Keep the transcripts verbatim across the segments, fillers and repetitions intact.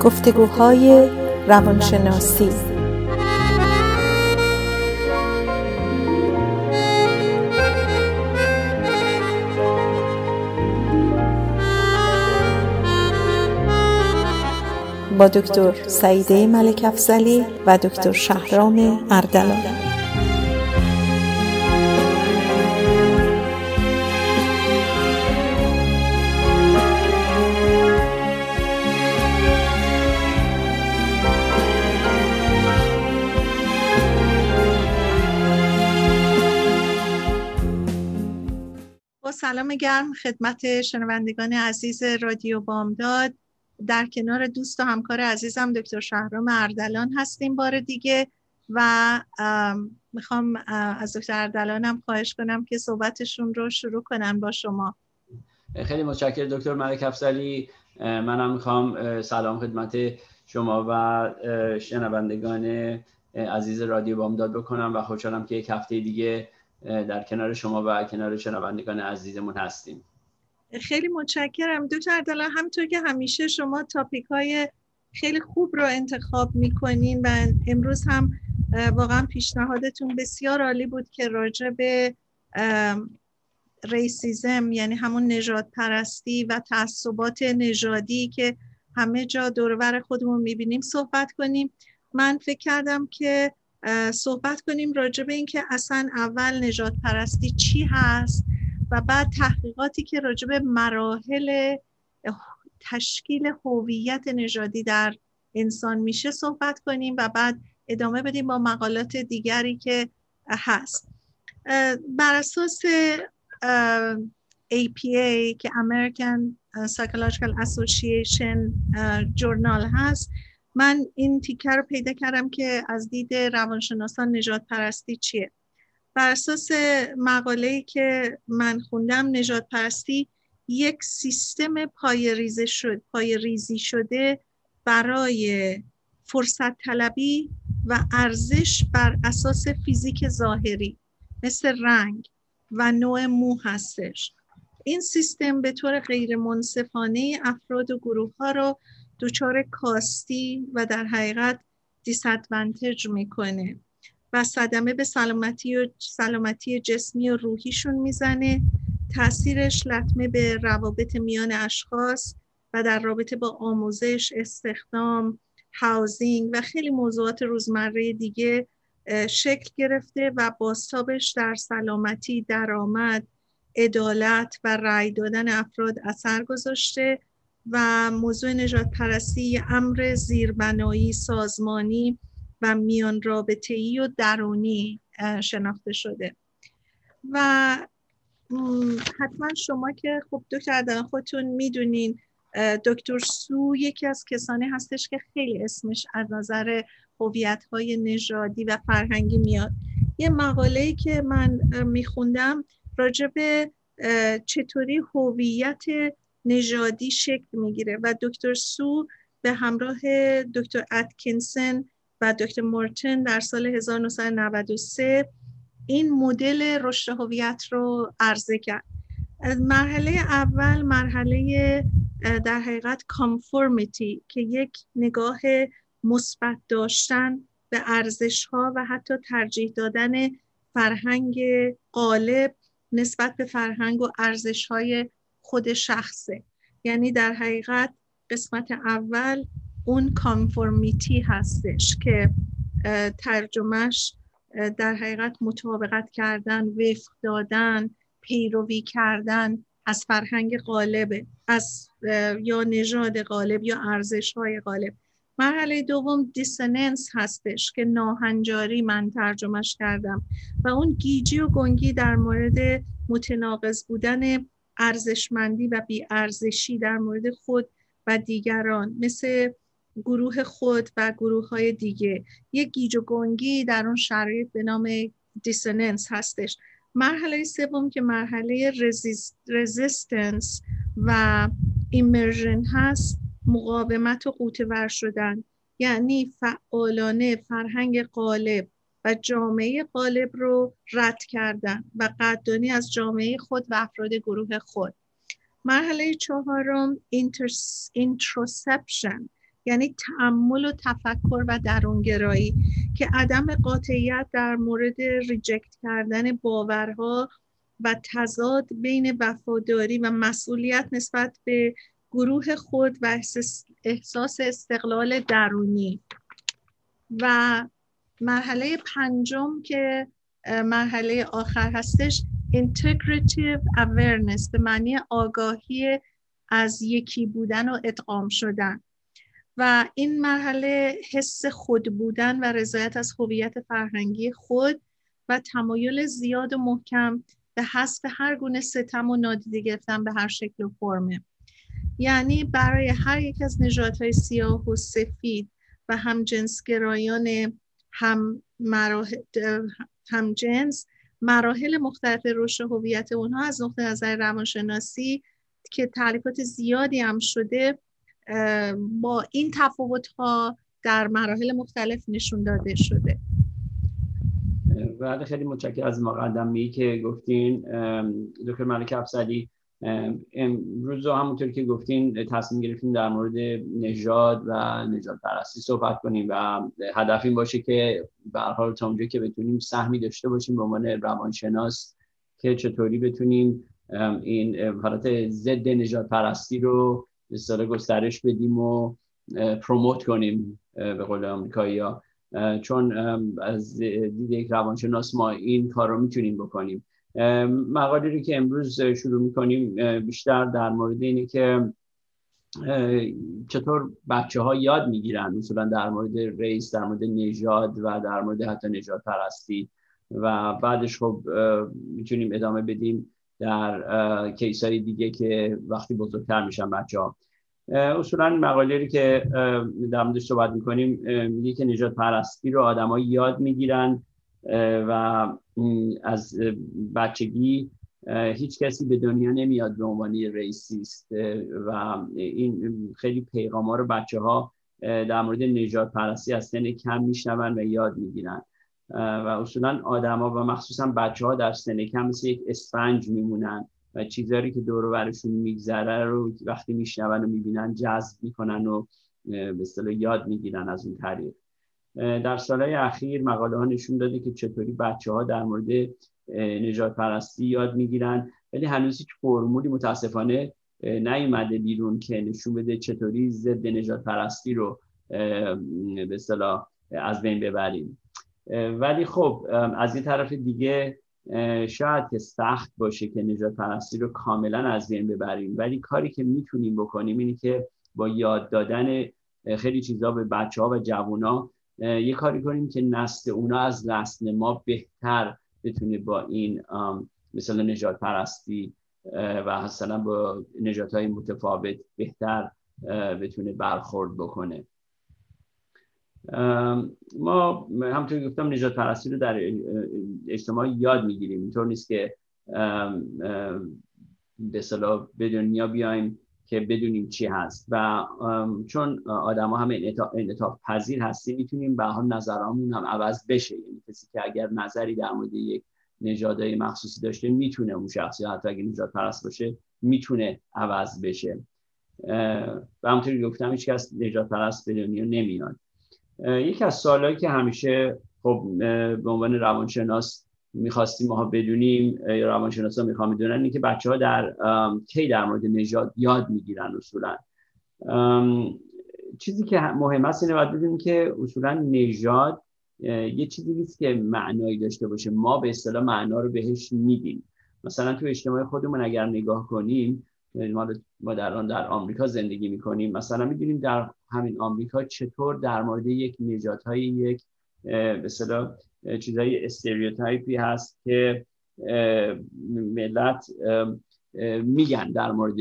گفتگوهای روانشناسی. با دکتر سعیده ملک افضلی و دکتر شهرام اردلان. با سلام گرم خدمت شنوندگان عزیز رادیو بامداد، در کنار دوست و همکار عزیزم دکتر شهرام اردلان هستیم بار دیگه و میخوام از دکتر اردلانم خواهش کنم که صحبتشون رو شروع کنن با شما. خیلی متشکرم دکتر ملک افضلی. منم میخوام سلام خدمت شما و شنوندگان عزیز رادیو بامداد بکنم و خوشحالم که یک هفته دیگه در کنار شما و کنار شنوندگان عزیزمون هستیم. خیلی متشکرم دکتر اردلان. همونطور که همیشه شما تاپیک‌های خیلی خوب رو انتخاب می‌کنین و امروز هم واقعا پیشنهادتون بسیار عالی بود که راجع به ریسیزم، یعنی همون نژادپرستی و تعصبات نژادی که همه جا دور و بر خودمون می‌بینیم صحبت کنیم. من فکر کردم که صحبت کنیم راجع به اینکه اصلا اول نژادپرستی چی هست و بعد تحقیقاتی که راجع به مراحل تشکیل هویت نژادی در انسان میشه صحبت کنیم و بعد ادامه بدیم با مقالات دیگری که هست. بر اساس ای پی ای که American Psychological Association جورنال هست، من این تیکه رو پیدا کردم که از دید روانشناسان نژادپرستی چیه. بر اساس مقاله‌ای که من خوندم، نژادپرستی یک سیستم پایه‌ریزی شد، پایه‌ریزی شده برای فرصت طلبی و ارزش بر اساس فیزیک ظاهری مثل رنگ و نوع مو هستش. این سیستم به طور غیر منصفانه افراد و گروه‌ها رو دچار کاستی و در حقیقت دیسادوانتج میکنه و صدمه به سلامتی و سلامتی جسمی و روحیشون میزنه. تاثیرش لطمه به روابط میان اشخاص و در رابطه با آموزش، استخدام، هاوزینگ و خیلی موضوعات روزمره دیگه شکل گرفته و بازتابش در سلامتی، درآمد، عدالت و رأی دادن افراد اثر گذاشته و موضوع نژادپرستی امر زیربنایی، سازمانی و میان رابطه‌ای و درونی شناخته شده و حتما شما که خب دکتر اردلان خودتون میدونین دکتر سو یکی از کسانی هستش که خیلی اسمش از نظر هویت‌های نژادی و فرهنگی میاد. یه مقاله‌ای که من میخوندم راجع به چطوری هویت نژادی شکل میگیره و دکتر سو به همراه دکتر اتکینسن و دکتر مورتن در سال هزار و نهصد و نود و سه این مدل رشد هویت رو عرضه کرد. مرحله اول مرحله در حقیقت کانفورمیتی که یک نگاه مثبت داشتن به ارزش‌ها و حتی ترجیح دادن فرهنگ غالب نسبت به فرهنگ و ارزش‌های خود شخصه، یعنی در حقیقت قسمت اول اون کانفورمیتی هستش که ترجمهش در حقیقت مطابقت کردن، وفق دادن، پیروی کردن از فرهنگ غالب، از یا نژاد غالب یا ارزش‌های غالب. مرحله دوم دیسننس هستش که ناهنجاری من ترجمهش کردم و اون گیجی و گنگی در مورد متناقض بودن ارزشمندی و بی‌ارزشی در مورد خود و دیگران، مثل گروه خود و گروه‌های دیگه، یک گیج و گنگی در اون شرایط به نام دیسننس هستش. مرحله سوم که مرحله رزیست، رزیستنس و ایمرژن هست، مقاومت و قوتور شدن، یعنی فعالانه فرهنگ غالب و جامعه غالب رو رد کردن و قدردانی از جامعه خود و افراد گروه خود. مرحله چهارم اینتروسپشن، یعنی تأمل و تفکر و درونگرایی که عدم قاطعیت در مورد ریجکت کردن باورها و تضاد بین وفاداری و مسئولیت نسبت به گروه خود و احساس استقلال درونی. و مرحله پنجم که مرحله آخر هستش integrative awareness به معنی آگاهی از یکی بودن و ادغام شدن. و این مرحله حس خود بودن و رضایت از هویت فرهنگی خود و تمایل زیاد و محکم به حذف هر گونه ستم و نادیده گرفتن به هر شکل و فرمه. یعنی برای هر یک از نژادهای سیاه و سفید و همجنسگرایان هم مراحل همجنس مراحل مختلف رشد هویت اونها از نقطه نظر روانشناسی که تعریفات زیادی هم شده با این تفاوت‌ها در مراحل مختلف نشون داده شده. بله، خیلی متشکرم از مقدمه‌ای که گفتین دکتر ملک افضلی. امروز همونطور که گفتین تصمیم گرفتیم در مورد نژاد و نژادپرستی صحبت کنیم و هدف این باشه که به هر حال تا اونجا که بتونیم سهمی داشته باشیم به عنوان روانشناس که چطوری بتونیم این حالت ضد نژادپرستی رو به اصطلاح گسترش بدیم و پروموت کنیم به قول آمریکایی‌ها، چون از دید یک روانشناس ما این کار رو میتونیم بکنیم. مقاله رو که امروز شروع میکنیم بیشتر در مورد اینه که چطور بچه ها یاد میگیرن مثلا در مورد ریس، در مورد نژاد و در مورد حتی نژادپرستی، و بعدش خب میتونیم ادامه بدیم در کیسای دیگه که وقتی بزرگتر میشن بچه ها. اصولا مقاله رو که در موردش صحبت میکنیم میگه که نژادپرستی رو آدم ها یاد میگیرن و از بچگی هیچ کسی به دنیا نمیاد به عنوان ریسیست و این خیلی پیغام‌ها رو بچه ها در مورد نژادپرستی از سن کم میشنون و یاد میگیرن و اصولا آدم ها و مخصوصا بچه ها در سن کم مثل یک اسفنج میمونن و چیزهایی که دور و برشون میگذره رو وقتی میشنون و میبینن جذب میکنن و به اصطلاح یاد میگیرن از اون طریق. در سالهای اخیر مقاله ها نشون داده که چطوری بچه ها در مورد نژادپرستی یاد میگیرن، ولی هنوز هیچ فرمولی متاسفانه نیومده بیرون که نشون بده چطوری ضد نژادپرستی رو به اصطلاح از بین ببریم. ولی خب از این طرف دیگه شاید که سخت باشه که نژادپرستی رو کاملا از بین ببریم، ولی کاری که میتونیم بکنیم اینه که با یاد دادن خیلی چیزا به بچه ها و جوونا یه کاری کنیم که نسل اونا از نسل ما بهتر بتونه با این مثلا نژادپرستی و مثلا با نژادهای متفاوت بهتر بتونه برخورد بکنه. ما همونطور که گفتم نژادپرستی رو در اجتماع یاد میگیریم، اینطور نیست که به اصطلاح به دنیا بیایم که بدونیم چی هست و چون آدم ها هم انعطاف پذیر هستیم میتونیم به هم نظرامون هم عوض بشه. یعنی کسی که اگر نظری در مورد یک نژادهای مخصوصی داشته میتونه اون شخصی حتی اگه نژادپرست باشه میتونه عوض بشه و همونطوری گفتم هیچ کس نژادپرست به دنیا نمیاد. یکی از سوالایی که همیشه خب به عنوان روانشناس میخواستیم ما بدونیم یا روانشناسا میخوام بدونن اینه که بچه‌ها در کی در مورد نژاد یاد میگیرن. اصولا چیزی که مهم است اینه باید بدونیم که اصولا نژاد یه چیزی نیست که معنایی داشته باشه، ما به اصطلاح معنا رو بهش میدیم. مثلا تو اجتماع خودمون اگر نگاه کنیم، ما در آن در آمریکا زندگی میکنیم، مثلا می‌بینیم در همین آمریکا چطور در مورد یک نژادهای یک به اصطلاح چیزای استریوتایپی هست که ملت میگن در مورد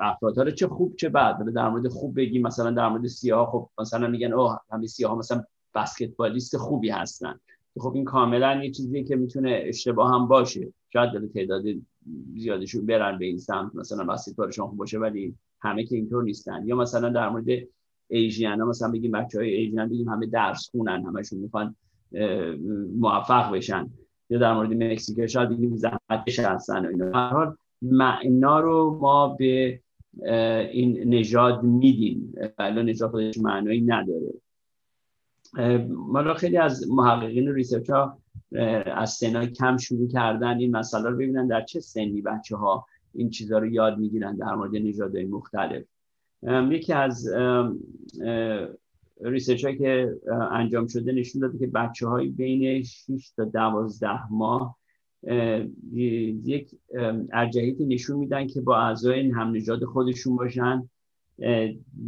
افراد، حالا چه خوب چه بد. در مورد خوب بگیم مثلا در مورد سیاها، خب مثلا میگن اوه همه سیاها مثلا بسکتبالیست خوبی هستن. خب این کاملا یه چیزیه که میتونه اشتباه هم باشه، شاید دل تعداد زیادشون برن به این سمت مثلا بسکتبالشون خوب باشه، ولی همه که اینطور نیستن. یا مثلا در مورد ایژیانا مثلا بگیم بچهای ایژیان بگیم همه درس خونن، همشون میخوان موفق بشن. یا در مورد مکزیکا شاید بگیم زحمتکش هستن. به هر حال معنا رو ما به این نژاد میدیم، بلا نژاد خودش معنایی نداره. ما خیلی از محققین و ریسرچ‌ها از سنای کم شروع کردن این مسئله رو ببینن در چه سنی بچه‌ها این چیزا رو یاد میگیرن در مورد نژادهای مختلف. یکی از ریسرچ‌هایی که انجام شده نشون داده که بچه‌های بین شش تا دوازده ماه یک ارجحیتی نشون میدن که با اعضای هم نژاد خودشون باشن.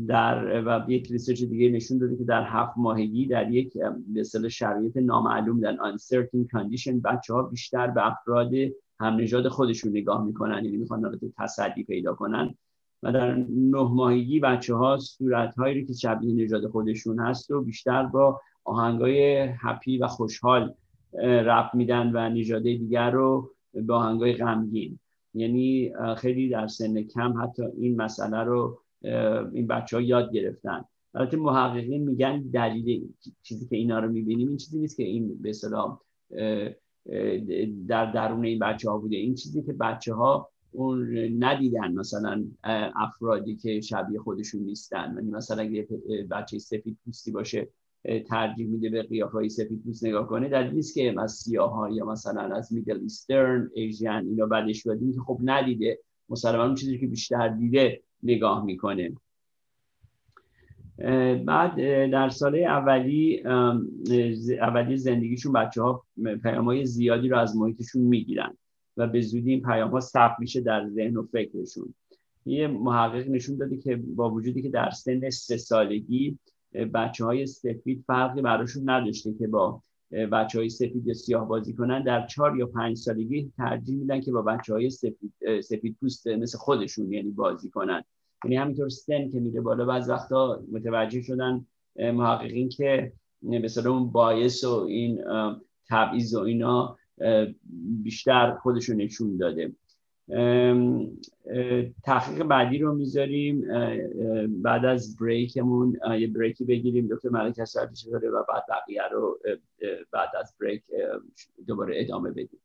در و یک ریسرچ دیگه نشون داده که در هفت ماهگی در یک به اصطلاح شرایط نامعلوم در uncertain condition بچه‌ها بیشتر به افراد هم نژاد خودشون نگاه میکنن، یعنی میخوان نوع تصدی پیدا کنن، و در نه ماهگی بچه‌ها صورت‌هایی رو که شبیه نژاد خودشون هست و بیشتر با آهنگای هپی و خوشحال رپ میدن و نژاد دیگر رو با آهنگای غمگین. یعنی خیلی در سن کم حتی این مسئله رو این بچه‌ها یاد گرفتن. البته محققین میگن دلیل چیزی که اینا رو می‌بینیم این چیزی نیست که این به اصطلاح در درون این بچه‌ها بوده، این چیزی که بچه‌ها اون ندیدن، مثلا افرادی که شبیه خودشون نیستن. یعنی مثلا اگه بچه سفیدپوستی باشه ترجیح میده به قیافه‌های سفیدپوست نگاه کنه، دلیل نیست که از سیاه‌ها یا مثلا از میدل ایسترن، ایژن اینا بعدش بیاد، که خب ندیده، مسلماً اون چیزی که بیشتر دیده نگاه میکنه. بعد در ساله اولی اولی زندگیشون بچه‌ها پیام‌های زیادی رو از محیطشون میگیرن و به زودی این پیام‌ها ثبت میشه در ذهن و فکرشون. یه محقق نشون داده که با وجودی که در سن سه سالگی بچه‌های سفید فرقی براشون نداشته که با بچه‌های سفید یا سیاه بازی کنن، در چهار یا پنج سالگی ترجیح میدن که با بچه‌های سفید سفید پوست مثل خودشون یعنی بازی کنن. یعنی همینطور سن که میره بالا بعض وقتا متوجه شدن محققین که به اصطلاح اون بایس و این تبعیض و اینا بیشتر خودشون نشون داده. تحقیق بعدی رو میذاریم بعد از بریکمون، یه بریکی بگیریم، دکتر ملک افضلی شده و بعد بقیه رو بعد از بریک دوباره ادامه بدیم.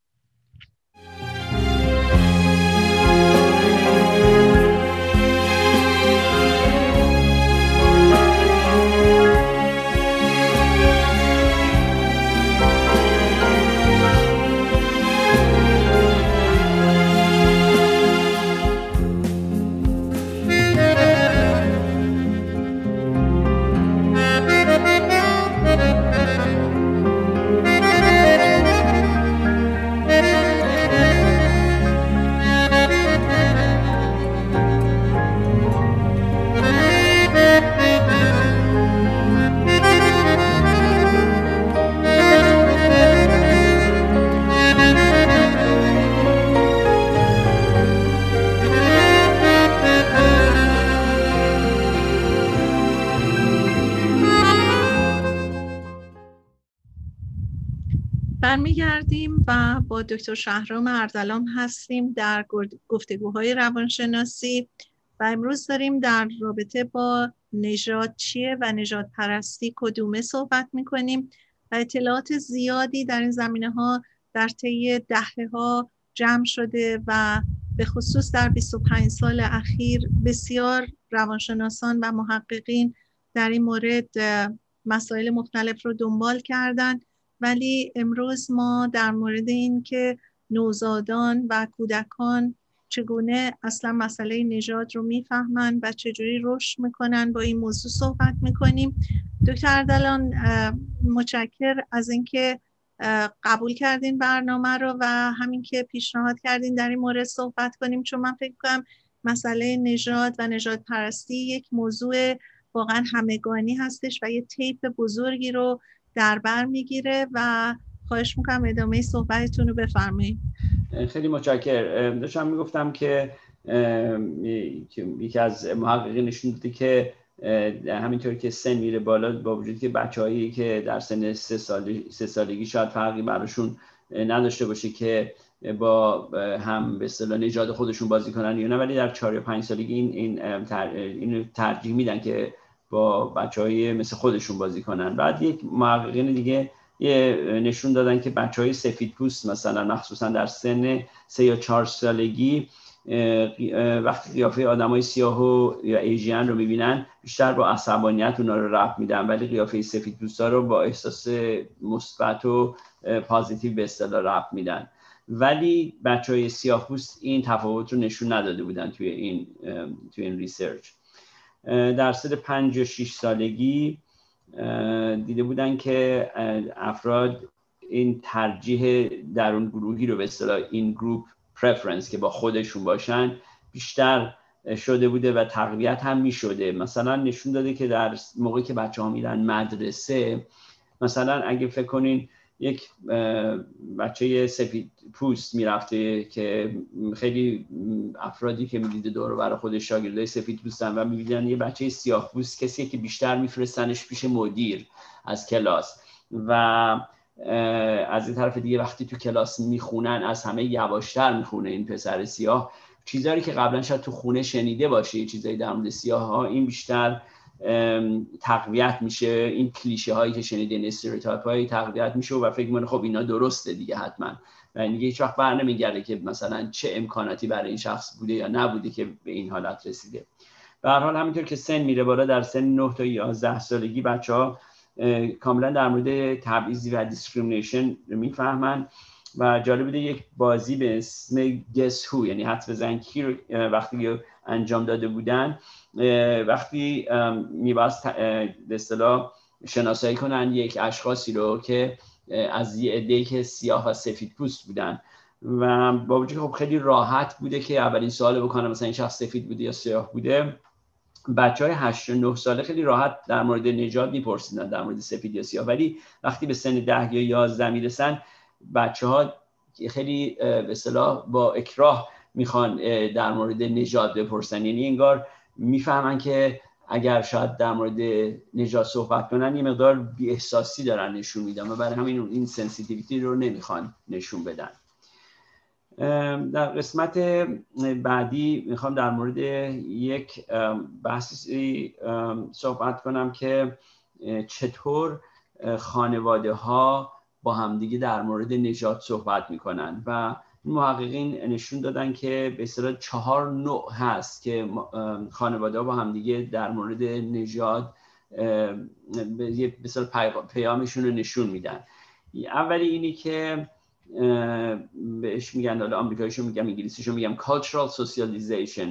برمیگردیم و با دکتر شهرام اردلان هستیم در گفتگوهای روانشناسی و امروز داریم در رابطه با نژاد چیه و نژاد پرستی کدومه صحبت میکنیم و اطلاعات زیادی در این زمینه ها در طی دهه ها جمع شده و به خصوص در بیست و پنج سال اخیر بسیار روانشناسان و محققین در این مورد مسائل مختلف رو دنبال کردن، ولی امروز ما در مورد این که نوزادان و کودکان چگونه اصلا مسئله نژاد رو میفهمن و چجوری رشد میکنن با این موضوع صحبت میکنیم. دکتر اردلان متشکر از اینکه قبول کردین برنامه رو و همین که پیشنهاد کردین در این مورد صحبت کنیم، چون من فکر میکنم مسئله نژاد و نژاد پرستی یک موضوع واقعا همگانی هستش و یه طیف بزرگی رو در بر میگیره و خواهش میکنم ادامه صحبتتون رو بفرمایید. خیلی متشکرم. داشتم میگفتم که یکی از محققین نشون داده که همینطور که سن میره بالا با وجودی که بچه‌هایی که در سن سه سال سه سالگی شاید فرقی براشون نداشته باشه که با هم به اصطلاح نژاد خودشون بازی کنن یا نه، ولی در چهار یا پنج سالگی این این تر، اینو ترجیح میدن که با بچه‌های مثل خودشون بازی کنن. بعد یک محققین دیگه یه نشون دادن که بچه‌های سفیدپوست مثلا مخصوصا در سن سه یا چهار سالگی وقتی قیافه آدمای سیاهو یا ایژین رو میبینن بیشتر با عصبانیت اونا رو ربط میدن، ولی قیافه سفید دوستا رو با احساس مثبت و پوزیتیو به اصطلاح ربط میدن. ولی بچهای سیاه‌پوست این تفاوت رو نشون نداده بودن توی این توی این ریسرچ. در سن پنج و شش سالگی دیده بودن که افراد این ترجیح درون گروهی رو به اصطلاح این گروپ پرفرنس که با خودشون باشن بیشتر شده بوده و تقویت هم می شده. مثلا نشون داده که در موقعی که بچه ها میرن مدرسه، مثلا اگه فکر کنین یک بچه سفید پوست میرفته که خیلی افرادی که میدیده دور و بر خودش شاگردای سفید پوستن و میبینن یه بچه سیاه پوست کسی که بیشتر میفرستنش پیش مدیر از کلاس، و از این طرف دیگه وقتی تو کلاس میخونن از همه یواشتر میخونه این پسر سیاه. چیزایی که قبلا شاید تو خونه شنیده باشه چیزایی در مورد سیاه ها، این بیشتر تقویت میشه، این کلیشه هایی که شنیدین استریوتایپ هایی تقویت میشه و فکر میکنه خب اینا درسته دیگه حتما، و دیگه هیچ وقت بر نمیگرده که مثلا چه امکاناتی برای این شخص بوده یا نبوده که به این حالت رسیده. به هر حال همینطور که سن میره بالا، در سن نه تا یازده سالگی بچه‌ها کاملا در مورد تبعیض و دیسکریمینیشن میفهمن و جالب بوده یک بازی به اسم Guess Who یعنی حدس بزن کی رو وقتی انجام داده بودن، وقتی میباست به اصطلاح شناسایی کنن یک اشخاصی رو که از یه عده‌ای که سیاه و سفید پوست بودن، و با وجود خب خیلی راحت بوده که اولین سوال بکنه مثلا این شخص سفید بوده یا سیاه بوده. بچه‌های هشت و نه ساله خیلی راحت در مورد نژاد میپرسیدن، در مورد سفید یا سیاه، ولی وقتی به سن ده یا یازده میرسن بچه‌ها خیلی به اصطلاح با اکراه میخوان در مورد نژاد بپرسن، یعنی انگار میفهمن که اگر شاید در مورد نژاد صحبت کنن یه مقدار بی‌احساسی دارن نشون میدن و برای همین این سنسیتیویتی رو نمیخوان نشون بدن. در قسمت بعدی میخوام در مورد یک بحثی صحبت کنم که چطور خانواده ها با همدیگه در مورد نژاد صحبت میکنن، و محققین نشون دادن که به اصطلاح چهار نوع هست که خانواده ها با همدیگه در مورد نژاد به اصطلاح پیامشون رو نشون میدن. اولی اینی که بهش میگن، حالا آمریکاییشو میگم انگلیسیشو میگم cultural socialization،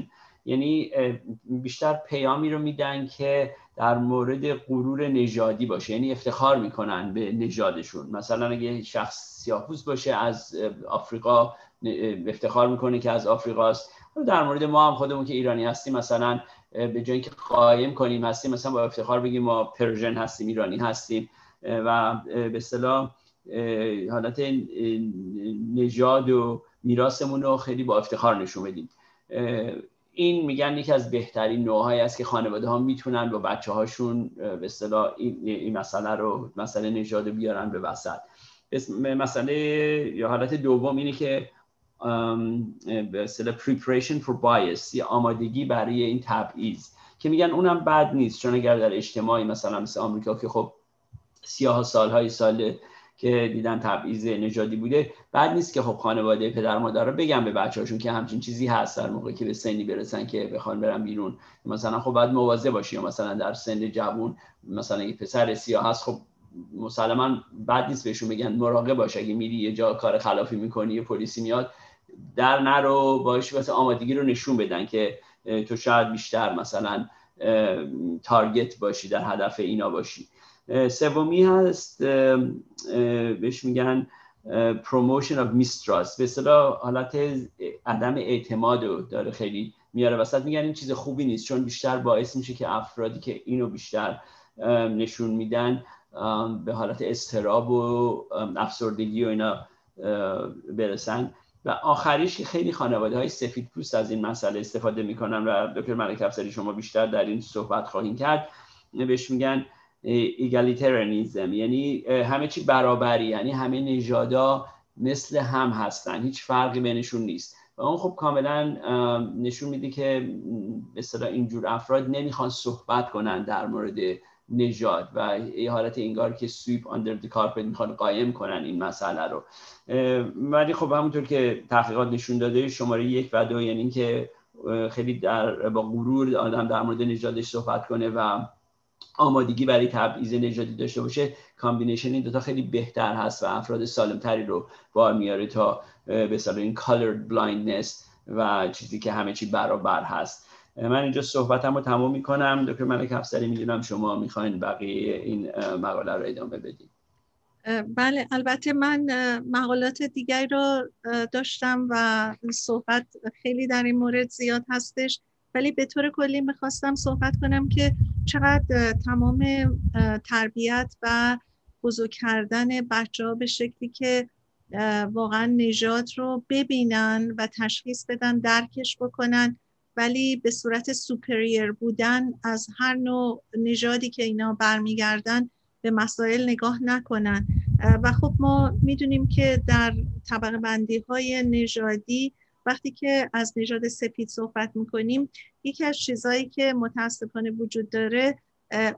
یعنی بیشتر پیامی رو میدن که در مورد غرور نژادی باشه، یعنی افتخار میکنن به نژادشون. مثلا اگه شخص سیاه‌پوست باشه از آفریقا افتخار میکنه که از آفریقاست. در مورد ما هم خودمون که ایرانی هستیم مثلا به جای اینکه قایم کنیم هستیم مثلا با افتخار بگیم ما پرژن هستیم، ایرانی هستیم، و به اصطلاح حالت نژاد و میراثمون رو خیلی با افتخار نشون بدیم. این میگن یکی از بهترین نوعهایی است که خانواده ها میتونن با بچه هاشون به اصطلاح این مسئله رو، مسئله نژاد رو بیارن به وسط. مسئله یا حالت دوم اینه که به اصطلاح preparation for bias یا آمادگی برای این تبعیض، که میگن اونم بد نیست، چون اگر در اجتماعی مثلا مثل آمریکا که خب سیاه سالهای سال که دیدن تبعیض نژادی بوده، بعد نیست که خب خانواده پدر مادرها بگن به بچه‌هاشون که همچین چیزی هست در موقعی که به سنی برسن که بخوان برن بیرون. مثلا خب باید مواظب باشی، یا مثلا در سن جوون مثلا یه پسر سیاه هست خب مسلماً بعد نیست بهشون بگن مراقب باش، اگه میری یه جا کار خلافی میکنی یه پلیسی میاد در نرو، باش. واسه آمادگی رو نشون بدن که تو شاید بیشتر مثلا تارگت باشی، در هدف اینا باشی. سومی هست بهش میگن promotion of mistrust، به اصطلاح حالت عدم اعتماد رو داره خیلی میاره وسط. میگن این چیز خوبی نیست چون بیشتر باعث میشه که افرادی که اینو بیشتر نشون میدن به حالت اضطراب و افسردگی و اینا برسن. و آخریش که خیلی خانواده های سفید پوست از این مسئله استفاده میکنن و دکتر ملک افضلی شما بیشتر در این صحبت خواهید کرد، بهش میگن egalitarianism، یعنی همه چی برابری، یعنی همه نژادها مثل هم هستن، هیچ فرقی بینشون نیست. و اون خب کاملا نشون میده که به اصطلاح اینجور افراد نمیخوان صحبت کنن در مورد نژاد و یه حالت انگار که سویپ آندر دی کارپت میخوان قایم کنن این مسئله رو. ولی خب همونطور که تحقیقات نشون داده شماره یک و دو، یعنی که خیلی در با غرور آدم در مورد نژادش صحبت کنه و آمادگی برای تبعیض نژادی داشته باشه، کامبینیشن این دوتا خیلی بهتر هست و افراد سالمتری رو بار میاره تا به سال این colored blindness و چیزی که همه چی برابر هست. من اینجا صحبتم رو تمام میکنم. دکتر ملک افضلی، میدونم شما میخواین بقیه این مقاله رو ادامه بدید. بله، البته من مقالات دیگری رو داشتم و صحبت خیلی در این مورد زیاد هستش، ولی به طور کلی میخواستم صحبت کنم که چقدر تمام تربیت و بزرگ کردن بچه‌ها به شکلی که واقعا نژاد رو ببینن و تشخیص بدن، درکش بکنن، ولی به صورت سوپریور بودن از هر نوع نژادی که اینا برمیگردن به مسائل نگاه نکنن. و خب ما میدونیم که در طبقه بندی های نژادی وقتی که از نژاد سپید صحبت میکنیم، یکی از چیزایی که متاسفانه وجود داره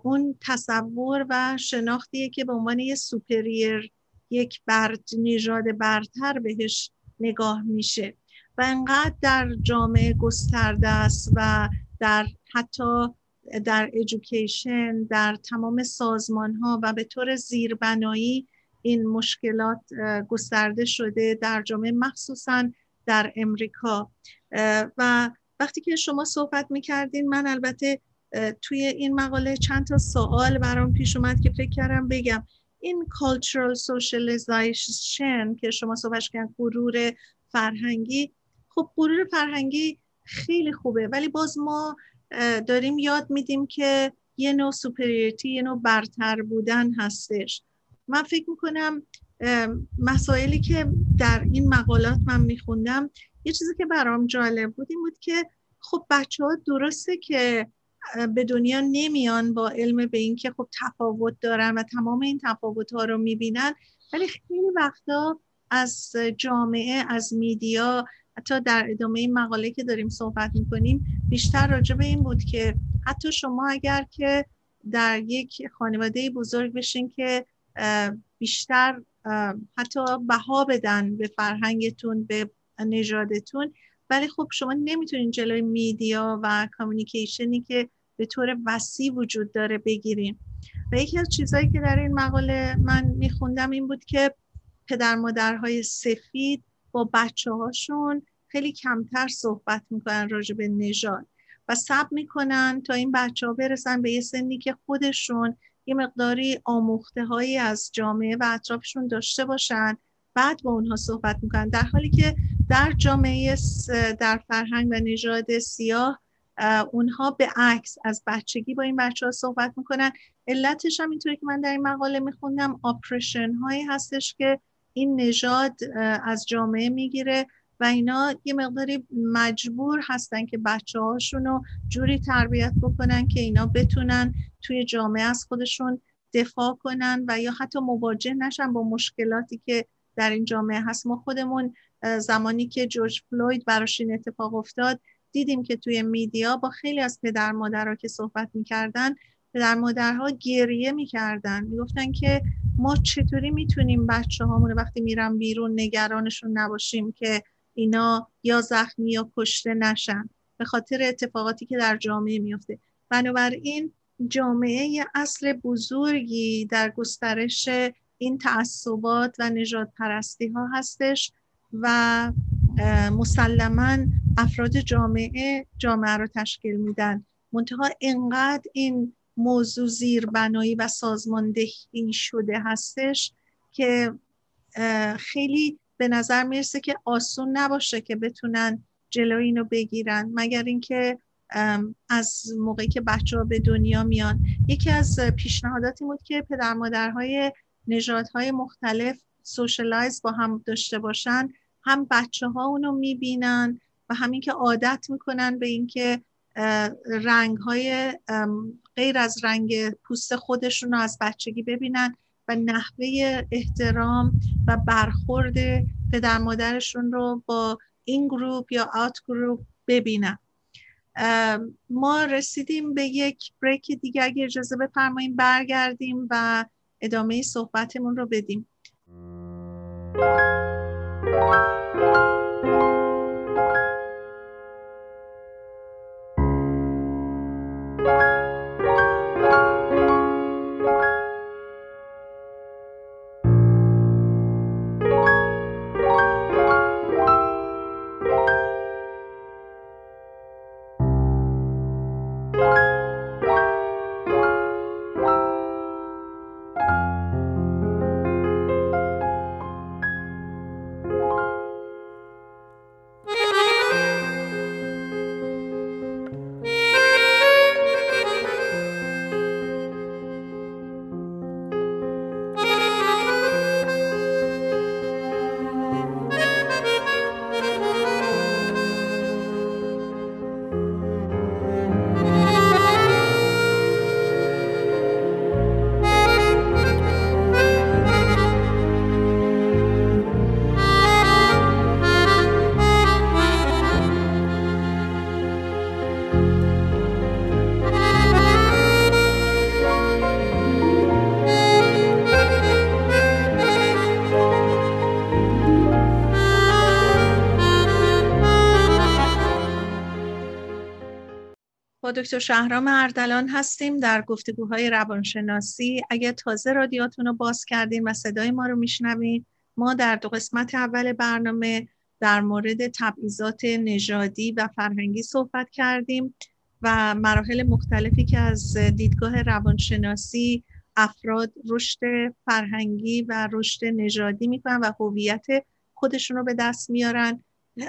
اون تصور و شناختیه که به عنوان یه سوپریور، یک برد نژاد برتر بهش نگاه میشه و انقدر در جامعه گسترده است و در حتی در ایژوکیشن، در تمام سازمان ها و به طور زیربنایی این مشکلات گسترده شده در جامعه، مخصوصاً در امریکا. و وقتی که شما صحبت میکردین، من البته توی این مقاله چند تا سوال برام پیش اومد که فکر کردم بگم. این cultural socialization که شما صحبتش کردن، غرور فرهنگی، خب غرور فرهنگی خیلی خوبه، ولی باز ما داریم یاد میدیم که یه نوع سوپریوریتی، یه نوع برتر بودن هستش. من فکر میکنم مسائلی که در این مقالات من میخوندم، یه چیزی که برام جالب بود این بود که خب بچه ها درسته که به دنیا نمیان با علم به این که خب تفاوت دارن و تمام این تفاوت ها رو میبینن، ولی خیلی وقتا از جامعه، از میدیا، حتی در ادامه این مقاله که داریم صحبت میکنیم بیشتر راجع به این بود که حتی شما اگر که در یک خانواده بزرگ بشین که بیشتر حتی بها بدن به فرهنگتون، به نژادتون، ولی خب شما نمیتونین جلوی میدیا و کامیونیکیشنی که به طور وسیع وجود داره بگیرین. و یکی از چیزایی که در این مقاله من میخوندم این بود که پدر مادرهای سفید با بچه هاشون خیلی کمتر صحبت میکنن راجع به نژاد و صبر میکنن تا این بچه ها برسن به یه سنی که خودشون یه مقداری آموخته هایی از جامعه و اطرافشون داشته باشن، بعد با اونها صحبت میکنن. در حالی که در جامعه، در فرهنگ و نژاد سیاه، اونها به عکس از بچگی با این بچه ها صحبت میکنن. علتش هم اینطوری که من در این مقاله میخوندم آپریشن هایی هستش که این نژاد از جامعه میگیره و اینا یه مقداری مجبور هستن که بچه هاشونو جوری تربیت بکنن که اینا بتونن توی جامعه از خودشون دفاع کنن و یا حتی مواجه نشن با مشکلاتی که در این جامعه هست. ما خودمون زمانی که جورج فلوید براش این اتفاق افتاد دیدیم که توی میدیا با خیلی از پدر مادرها که صحبت میکردن، پدر مادرها گریه میکردن، میگفتن که ما چطوری میتونیم بچه هامونه وقتی میرن بیرون نگرانشون نباشیم که اینا یا زخمی یا کشته نشن به خاطر اتفاقاتی که در جامعه میفته. بنابراین جامعه یه اصل بزرگی در گسترش این تعصبات و نژاد پرستی ها هستش و مسلماً افراد جامعه جامعه رو تشکیل میدن، منتها انقدر این موضوع زیربنایی و سازماندهی شده هستش که خیلی به نظر میرسه که آسون نباشه که بتونن جلوی اینو بگیرن، مگر اینکه از موقعی که بچه‌ها به دنیا میان. یکی از پیشنهاداتی بود که پدر مادرهای نژادهای مختلف سوشالایز با هم داشته باشن، هم بچه‌ها اونو میبینن و همین که عادت میکنن به اینکه رنگ‌های غیر از رنگ پوست خودشون رو از بچگی ببینن و نحوه احترام و برخورد پدر مادرشون رو با این گروپ یا آوت گروپ ببینن. ما رسیدیم به یک بریک دیگه. اگه اجازه بفرماییم برگردیم و ادامه صحبتمون رو بدیم. دکتر شهرام اردلان هستیم در گفتگوهای روانشناسی. اگه تازه رادیاتون رو باز کردین و صدای ما رو میشنوین، ما در دو قسمت اول برنامه در مورد تبعیضات نژادی و فرهنگی صحبت کردیم و مراحل مختلفی که از دیدگاه روانشناسی افراد رشد فرهنگی و رشد نژادی میکنن و هویت خودشون رو به دست میارن،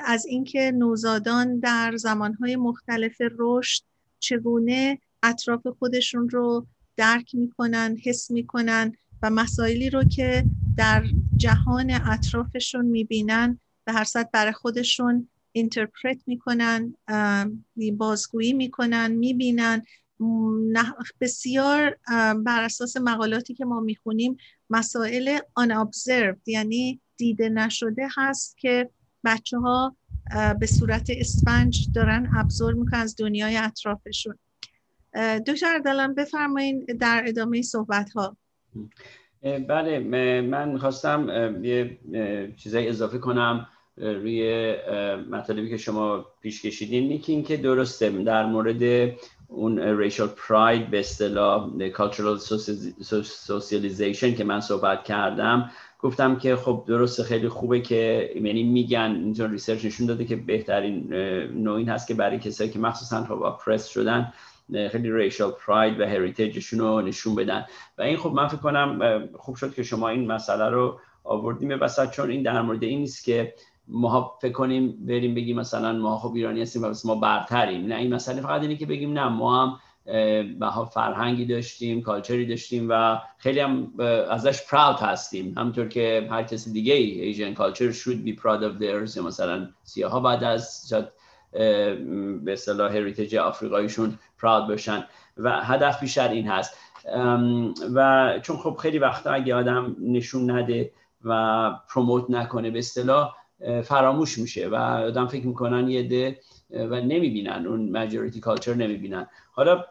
از اینکه نوزادان در زمانهای مختلف رشد چگونه اطراف خودشون رو درک میکنن، حس میکنن و مسائلی رو که در جهان اطرافشون میبینن به هر صد برای خودشون اینترپرت میکنن، بازگویی میکنن، میبینن. بسیار بر اساس مقالاتی که ما میخونیم مسائل unobserved یعنی دیده نشده هست که بچه ها به صورت اسفنج دارن ابزور میکنن از دنیای اطرافشون. دکتر اردلان بفرمایین در ادامه صحبت ها. بله، من میخواستم یه چیزای اضافه کنم روی مطالبی که شما پیش کشیدین. یکی این که درسته در مورد اون ریشال پراید به اصطلاح کالچورال سوشیالیزیشن که من صحبت کردم، گفتم که خب درسته، خیلی خوبه که یعنی میگن اینجور ریسرچ نشون داده که بهترین نوع این هست که برای کسایی که مخصوصا خب اپرس شدن خیلی ریشال پراید و هریتیجشون رو نشون بدن و این خب من فکر کنم خوب شد که شما این مسئله رو آوردیم وسط، چون این در مورد این نیست که ما فکر کنیم بریم بگیم مثلا ما خب ایرانی هستیم و ما برتریم. نه، این مسئله فقط اینه که بگیم نه ما هم ما فرهنگی داشتیم، کالچری داشتیم و خیلی هم ازش پراود هستیم، همونطور که هر کسی دیگه ای ایژن کالچر should be proud of theirs. مثلا سیاها بعد از به اصطلاح هریتیج آفریقاییشون پراود باشن و هدف بیشتر این هست و چون خب خیلی وقتا اگه آدم نشون نده و پروموت نکنه به اصطلاح فراموش میشه و آدم فکر میکنن یه ده و نمیبینن اون ماجوریتی کالچر نمیبینن. حالا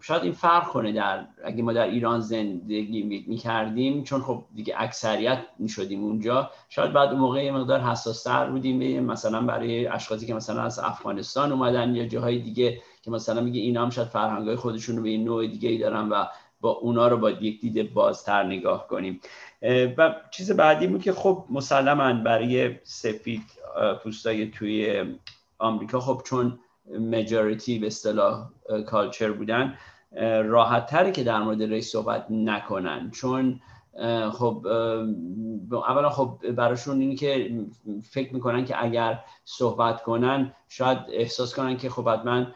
شاید این فرق کنه در اگه ما در ایران زندگی میکردیم، چون خب دیگه اکثریت میشدیم اونجا، شاید بعد اون موقع یه مقدار حساس‌تر بودیم مثلا برای اشخاصی که مثلا از افغانستان اومدن یا جاهای دیگه که مثلا میگه اینا هم شاید فرهنگای خودشون رو به این نوع دیگه‌ای دارن و با اونا رو با یک دیده بازتر نگاه کنیم. و چیز بعدی بود که خب مسلماً برای سفید پوستای توی آمریکا خب چون مجاریتی به اصطلاح کالچر بودن راحت تره که در مورد ریس صحبت نکنن، چون خب اولا خب براشون اینی که فکر میکنن که اگر صحبت کنن شاید احساس کنن که خب حتما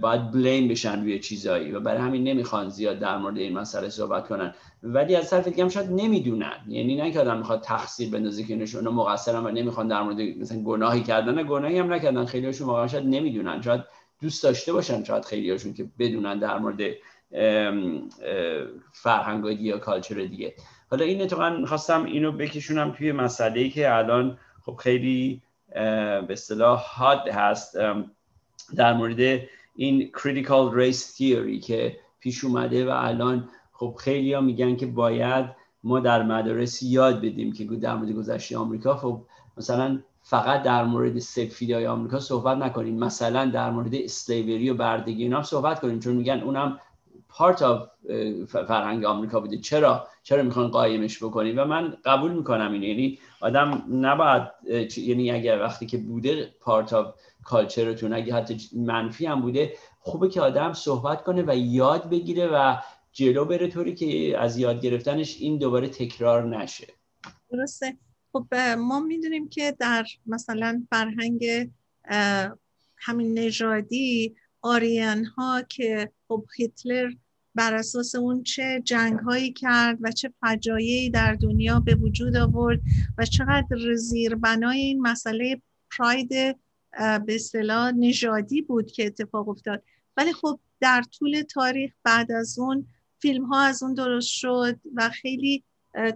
باید بلیم بشن روی چیزایی و برای همین نمیخوان زیاد در مورد این مسئله صحبت کنن. ولی از طرف دیگه هم شاید نمیدونن، یعنی نه که آدم میخواد تقصیر بندازه که نشون مقصرن و نمیخوان در مورد مثلا گناهی کردن، گناهی هم نکردن، خیلیاشون واقعا شاید نمیدونن، شاید دوست داشته باشن، شاید خیلیاشون که بدونن در مورد فرهنگای یا کالچر دیگه. حالا این اتفاقا می‌خواستم اینو بکشونم توی مسئله‌ای که الان خب خیلی به اصطلاح حاد هست در مورد این critical race theory که پیش اومده و الان خب خیلی ها میگن که باید ما در مدارس یاد بدیم که در مورد گذشته آمریکا خب مثلا فقط در مورد سلفیدای آمریکا صحبت نکنیم، مثلا در مورد استیوری و بردگی اینا صحبت کنیم، چون میگن اونم part of فرهنگ آمریکا بوده، چرا چرا میخوان قایمش بکنیم؟ و من قبول میکنم اینو، یعنی آدم نباید، یعنی اگر وقتی که بوده part of cultureتون اگه حتی منفی هم بوده خوبه که آدم صحبت کنه و یاد بگیره و جلو بره طوری که از یاد گرفتنش این دوباره تکرار نشه. درسته. خب ما میدونیم که در مثلا فرهنگ همین نژادی آریان ها که خب هیتلر بر اساس اون چه جنگ هایی کرد و چه فجایعی در دنیا به وجود آورد و چقدر زیربنای این مسئله پراید به اصطلاح نژادی بود که اتفاق افتاد. ولی خب در طول تاریخ بعد از اون فیلم ها از اون درست شد و خیلی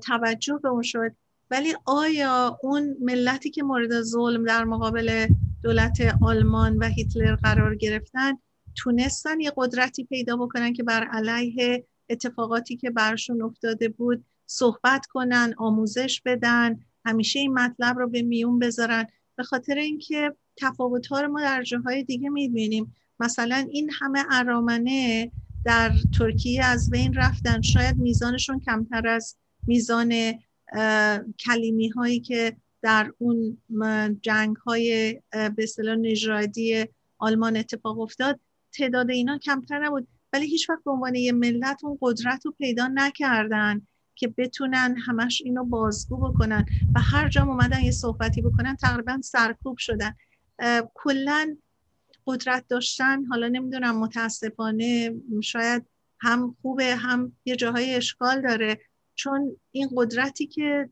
توجه به اون شد، ولی آیا اون ملتی که مورد ظلم در مقابل دولت آلمان و هیتلر قرار گرفتن تونستن یه قدرتی پیدا بکنن که بر علیه اتفاقاتی که برشون افتاده بود صحبت کنن، آموزش بدن، همیشه این مطلب رو به میون بذارن؟ به خاطر اینکه تفاوت‌ها رو ما در جاهای دیگه می‌بینیم، مثلا این همه ارامنه در ترکیه از بین رفتن، شاید میزانشون کمتر از میزان کلیمی هایی که در اون جنگ های به اصطلاح نژادی آلمان اتفاق افتاد تعداد اینا کمتر نبود، ولی هیچ وقت به عنوان یه ملت اون قدرت رو پیدا نکردن که بتونن همش اینو بازگو بکنن و هر جا اومدن یه صحبتی بکنن تقریبا سرکوب شدن. کلن قدرت داشتن، حالا نمیدونم متاسفانه شاید هم خوبه هم یه جاهای اشکال داره، چون این قدرتی که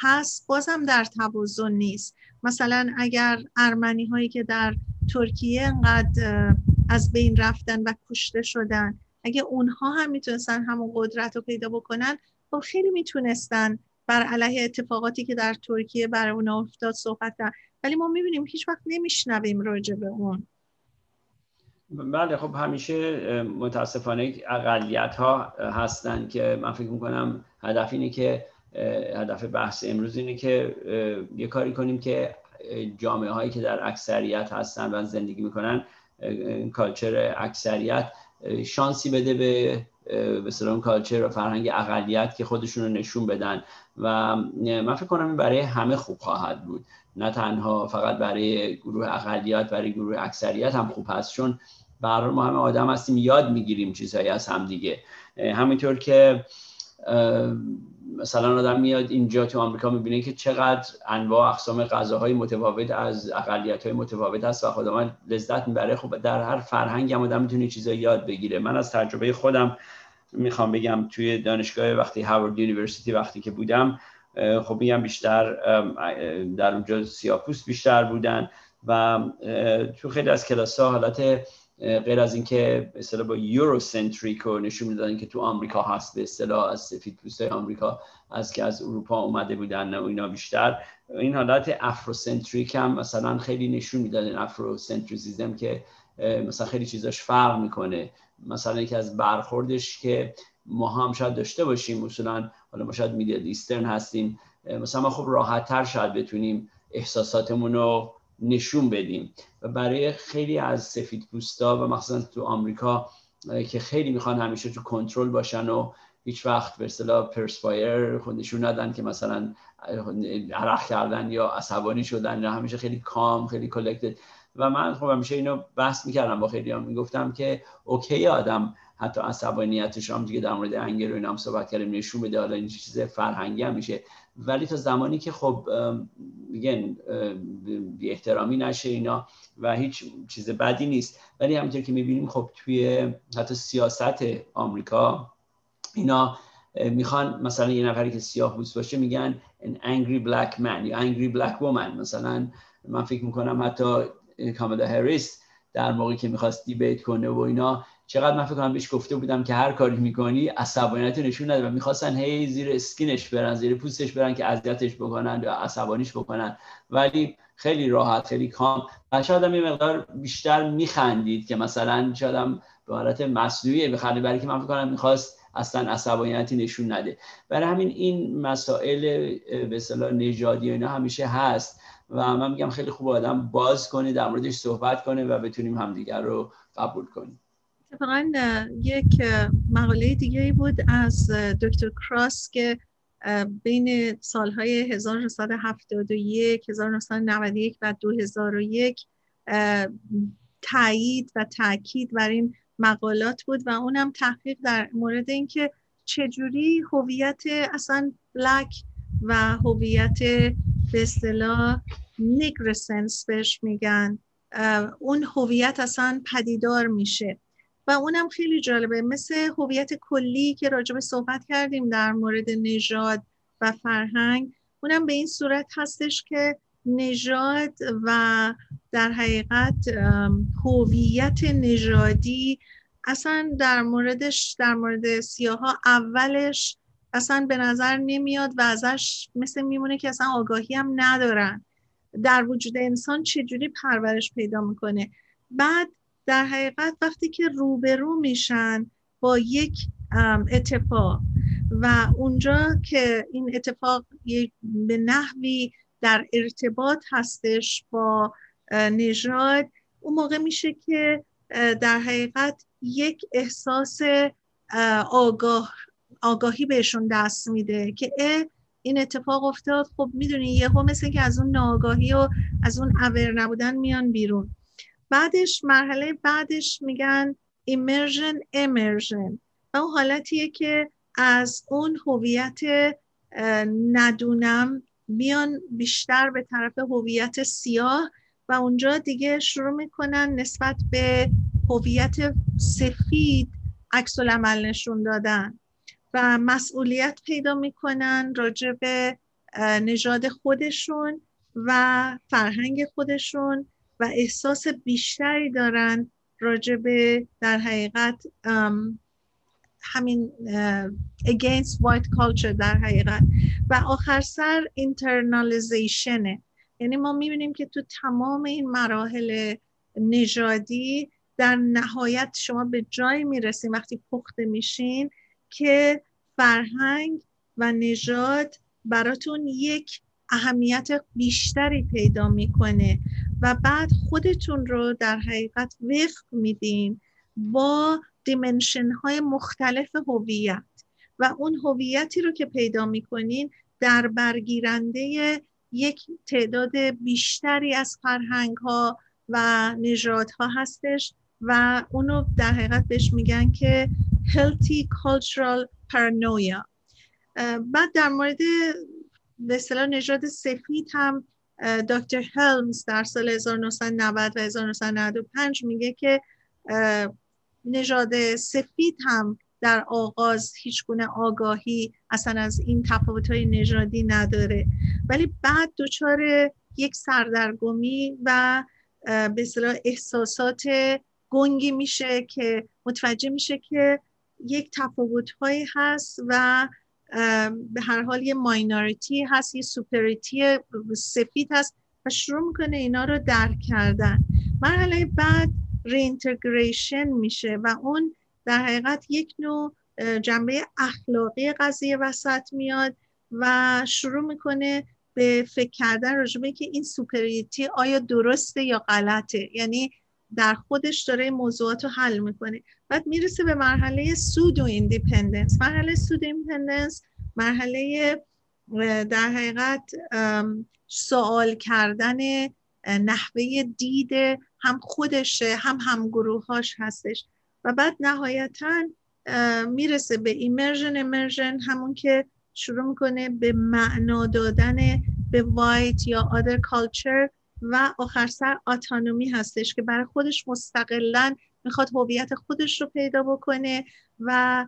هست بازم در توازن نیست. مثلا اگر ارمنی هایی که در ترکیه انقدر از بین رفتن و کشته شدن اگه اونها هم میتونستن همون قدرت رو پیدا بکنن، خب خیلی میتونستن بر علیه اتفاقاتی که در ترکیه برای اونها افتاد صحبت کنن، ولی ما میبینیم هیچ وقت نمیشنویم راجع به اون. بله خب همیشه متاسفانه اقلیت ها هستن که من فکر میکنم هدف اینه که هدف بحث امروز اینه که یه کاری کنیم که جامعه هایی که در اکثریت هستن و زندگی میکنن کالچر اکثریت شانسی بده به به سلام کالچر و فرهنگ اقلیت که خودشون رو نشون بدن و من فکر کنم این برای همه خوب خواهد بود، نه تنها فقط برای گروه اقلیت، برای گروه اکثریت هم خوب هست، چون به هر حال ما هم آدم هستیم یاد میگیریم چیزایی از هم دیگه. همینطور که مثلا آدم میاد اینجا تو آمریکا میبینه که چقدر انواع اقسام غذاهای متفاوت از اقلیت‌های متفاوت هست و خودم لذت میبره. خب در هر فرهنگ هم آدم میتونه چیزایی یاد بگیره. من از تجربه خودم میخوام بگم توی دانشگاه وقتی هاوارد یونیورسیتی وقتی که بودم، خب میگم بیشتر در اونجا سیاه‌پوست بیشتر بودن و تو خیلی از کلاس‌ها حالت غیر از اینکه به اصطلاح با یوروسنتریک رو نشون میدادن که تو آمریکا هست، به اصطلاح از سفیدپوستای آمریکا از که از اروپا اومده بودن و اینا، بیشتر این حالت افروسنتریک هم مثلا خیلی نشون میدادن، افروسنتریسیزم که مثلا خیلی چیزاش فرق میکنه، مثلا یکی از برخوردش که ما هم شاید داشته باشیم مثلا حالا ما شاید میدید ایسترن هستیم، مثلا ما خب راحت‌تر شاید بتونیم احساساتمون رو نشون بدیم و برای خیلی از سفیدپوستا و مخصوصا تو آمریکا که خیلی میخوان همیشه تو کنترل باشن و هیچ وقت به اصطلاح پرسپایر خودشون ندن که مثلا عرق کردن یا عصبانی شدن، همیشه خیلی کام خیلی کلکتد و من خب همیشه اینو بحث میکردم با خیلیام، میگفتم که اوکی آدم حتی عصبانیتش هم دیگه در مورد انگل و اینا هم صحبت کردیم نشون بده، حالا این چیز فرهنگی هم میشه، ولی تا زمانی که خب میگن بی احترامی نشه اینا و هیچ چیز بدی نیست. ولی همونطور که میبینیم خب توی حتی سیاست آمریکا اینا میخوان مثلا یه نفری که سیاه پوست باشه میگن an angry black man یا angry black woman. مثلا من فکر میکنم حتی کامالا هریس در موقعی که میخواست دیبیت کنه و اینا چقدر من فکر کنم بهش گفته بودم که هر کاری میکنی عصبانیت نشون نده و میخواستن هی زیر اسکینش برن، زیر پوستش برن که اذیتش بکنن و عصبانیش بکنن، ولی خیلی راحت، خیلی کام. و شاید هم یه مقدار بیشتر میخندید که مثلا شاید هم به حالت مصنوعی بخنده، برای که من فکر کنم میخواست اصلا عصبانیتی نشون نده. برای همین این مسائل به اصطلاح نژادی اینا همیشه هست و من میگم خیلی خوب آدم باز کنه، در موردش صحبت کنه و بتونیم همدیگر رو قبول کنیم. اتفاقاً یک مقاله دیگه بود از دکتر کراس که بین سالهای هزار و نهصد و هفتاد و یک، هزار و نهصد و نود و یک و دو هزار و یک تایید و تاکید بر این مقالات بود و اونم تحقیق در مورد اینکه چجوری هویت اصلا بلک و هویت به اصطلاح نیگرسنس بهش میگن، اون هویت اصلا پدیدار میشه و اونم خیلی جالبه، مثل هویت کلی که راجب صحبت کردیم در مورد نژاد و فرهنگ، اونم به این صورت هستش که نژاد و در حقیقت هویت نژادی اصلا در موردش، در مورد سیاها اولش اصلا به نظر نمیاد و ازش مثل میمونه که اصلا آگاهی هم ندارن در وجود انسان چجوری پرورش پیدا میکنه. بعد در حقیقت وقتی که روبرو میشن با یک اتفاق و اونجا که این اتفاق به نحوی در ارتباط هستش با نژاد، اون موقع میشه که در حقیقت یک احساس آگاه آگاهی بهشون دست میده که این اتفاق افتاد. خب میدونی یه هم مثل که از اون ناآگاهی و از اون اویر نبودن میان بیرون. بعدش مرحله بعدش میگن ایمرژن امرژن، اون حالتیه که از اون هویت ندونم میان بیشتر به طرف هویت سیاه و اونجا دیگه شروع میکنن نسبت به هویت سفید عکس العمل نشون دادن و مسئولیت پیدا میکنن راجع به نژاد خودشون و فرهنگ خودشون و احساس بیشتری دارن راجع به در حقیقت همین against white culture در حقیقت. و آخر سر internalization، یعنی ما میبینیم که تو تمام این مراحل نژادی در نهایت شما به جایی میرسیم وقتی پخته میشین که فرهنگ و نژاد براتون یک اهمیت بیشتری پیدا میکنه و بعد خودتون رو در حقیقت وفق میدین با دیمنشن های مختلف هویت و اون هویتی رو که پیدا میکنین در برگیرنده یک تعداد بیشتری از فرهنگ ها و نژاد ها هستش و اونو در حقیقت بهش میگن که healthy cultural paranoia. بعد در مورد به اصطلاح نژاد سفید هم دکتر هلمز در سال هزار و نهصد و نود و هزار و نهصد و نود و پنج میگه که نژاد سفید هم در آغاز هیچگونه آگاهی اصلا از این تفاوت‌های نژادی نداره، ولی بعد دچار یک سردرگمی و به اصطلاح احساسات گنگی میشه که متوجه میشه که یک تفاوت‌هایی هست و به هر حال یه ماینوریتی هست، یه سوپریتی سفید هست و شروع میکنه اینا رو درک کردن. مرحله بعد رینتگریشن میشه و اون در حقیقت یک نوع جنبه اخلاقی قضیه وسط میاد و شروع میکنه به فکر کردن راجبه که این سوپریتی آیا درسته یا غلطه، یعنی در خودش داره موضوعات رو حل میکنه. بعد میرسه به مرحله سودو ایندیپندنس. مرحله سودو ایندیپندنس مرحله در حقیقت سوال کردن نحوه دید هم خودشه هم همگروهاش هستش و بعد نهایتاً میرسه به ایمرژن ایمرژن، همون که شروع میکنه به معنا دادن به وایت یا آدر کالچر و آخر سر اتونومی هستش که برای خودش مستقلاً میخواد هویت خودش رو پیدا بکنه و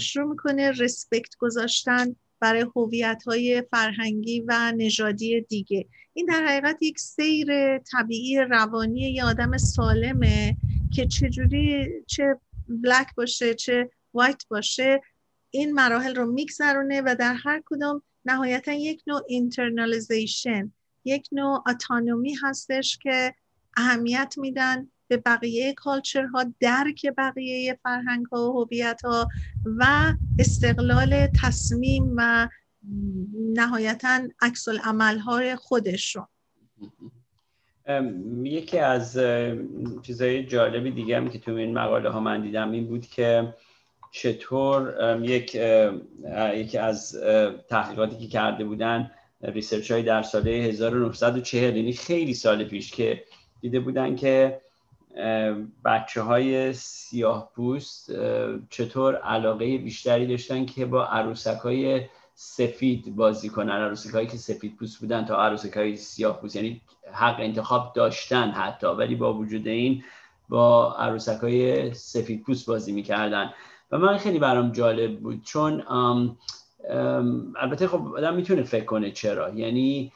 شروع میکنه رسپکت گذاشتن برای هویت‌های فرهنگی و نژادی دیگه. این در حقیقت یک سیر طبیعی روانی یه آدم سالمه که چجوری چه بلک باشه چه وایت باشه، این مراحل رو میگذرونه و در هر کدوم نهایتا یک نوع اینترنالیزیشن، یک نوع اتانومی هستش که اهمیت میدن به بقیه کالچرها، درک بقیه فرهنگ‌ها و هویت‌ها و استقلال تصمیم و نهایتاً عکس العمل‌های خودشون. یکی از چیزهای جالبی دیگه هم که تو این مقاله ها من دیدم این بود که چطور یک یکی از تحقیقاتی که کرده بودن، ریسرچ های در سال هزار و نهصد و چهل، یعنی خیلی سال پیش، که دیده بودن که بچه های سیاه پوست چطور علاقه بیشتری داشتن که با عروسک های سفید بازی کنن، عروسک هایی که سفید پوست بودن تا عروسک های سیاه پوست، یعنی حق انتخاب داشتن حتی، ولی با وجود این با عروسک های سفید پوست بازی میکردن. و من خیلی برام جالب بود، چون ام ام البته خب آدم میتونه فکر کنه چرا، یعنی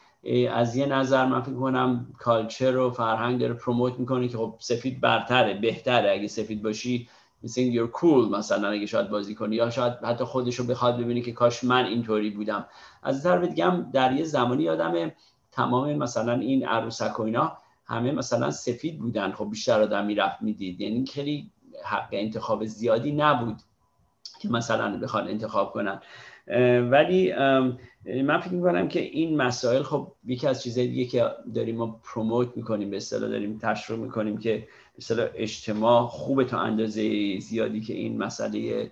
از یه نظر من فکر کنم کالچر و فرهنگ داره پروموت میکنه که خب سفید برتره، بهتره، اگه سفید باشی مثل این you're cool مثلا اگه شاید بازی کنی، یا شاید حتی خودشو بخواد ببینی که کاش من اینطوری بودم. از طرف دیگه هم در یه زمانی آدم تمام مثلا این عروسک و اینا همه مثلا سفید بودن، خب بیشتر آدم میرفت میدید، یعنی خیلی حق انتخاب زیادی نبود که مثلا بخوان انتخاب کنن. ولی من فکر می‌کنم که این مسائل خب یکی از چیزهای دیگه که داریم ما پروموت می‌کنیم، به اصطلاح داریم تشویق می‌کنیم که به اصطلاح اجتماع خوبه تا اندازه زیادی که این مسئله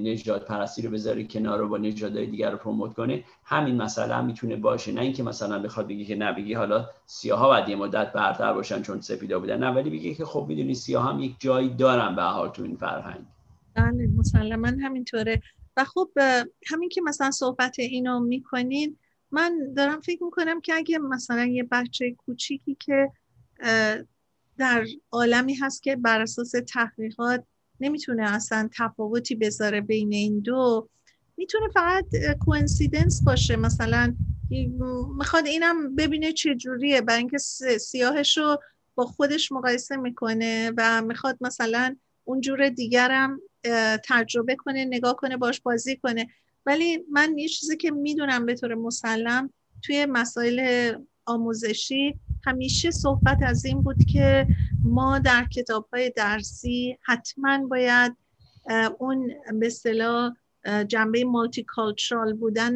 نژاد پرستی رو بذاره کنار رو با نژادهای دیگر رو پروموت کنه. همین مسئله هم میتونه باشه، نه اینکه مثلا بخواد بگی که نبگی حالا سیاها بعد یه مدت برتر باشن چون سفیدا بودن، نه، ولی بگی که خب میدونی سیاها هم یک جایی دارن به حال تو این فرهنگ. بله مسلماً همینطوره. و خب همین که مثلا صحبت اینو میکنین، من دارم فکر میکنم که اگه مثلا یه بچه کوچیکی که در عالمی هست که بر اساس تحقیقات نمیتونه اصلا تفاوتی بذاره بین این دو، میتونه فقط کوئنسیدنس باشه، مثلا میخواد اینم ببینه چجوریه، برای اینکه سیاهشو با خودش مقایسه میکنه و میخواد مثلا اون جور دیگرم تجربه کنه، نگاه کنه، باش بازی کنه. ولی من یه چیزی که میدونم به طور مسلم توی مسائل آموزشی همیشه صحبت از این بود که ما در کتاب‌های درسی حتما باید اون به اصطلاح جنبه مالتی کالچرال بودن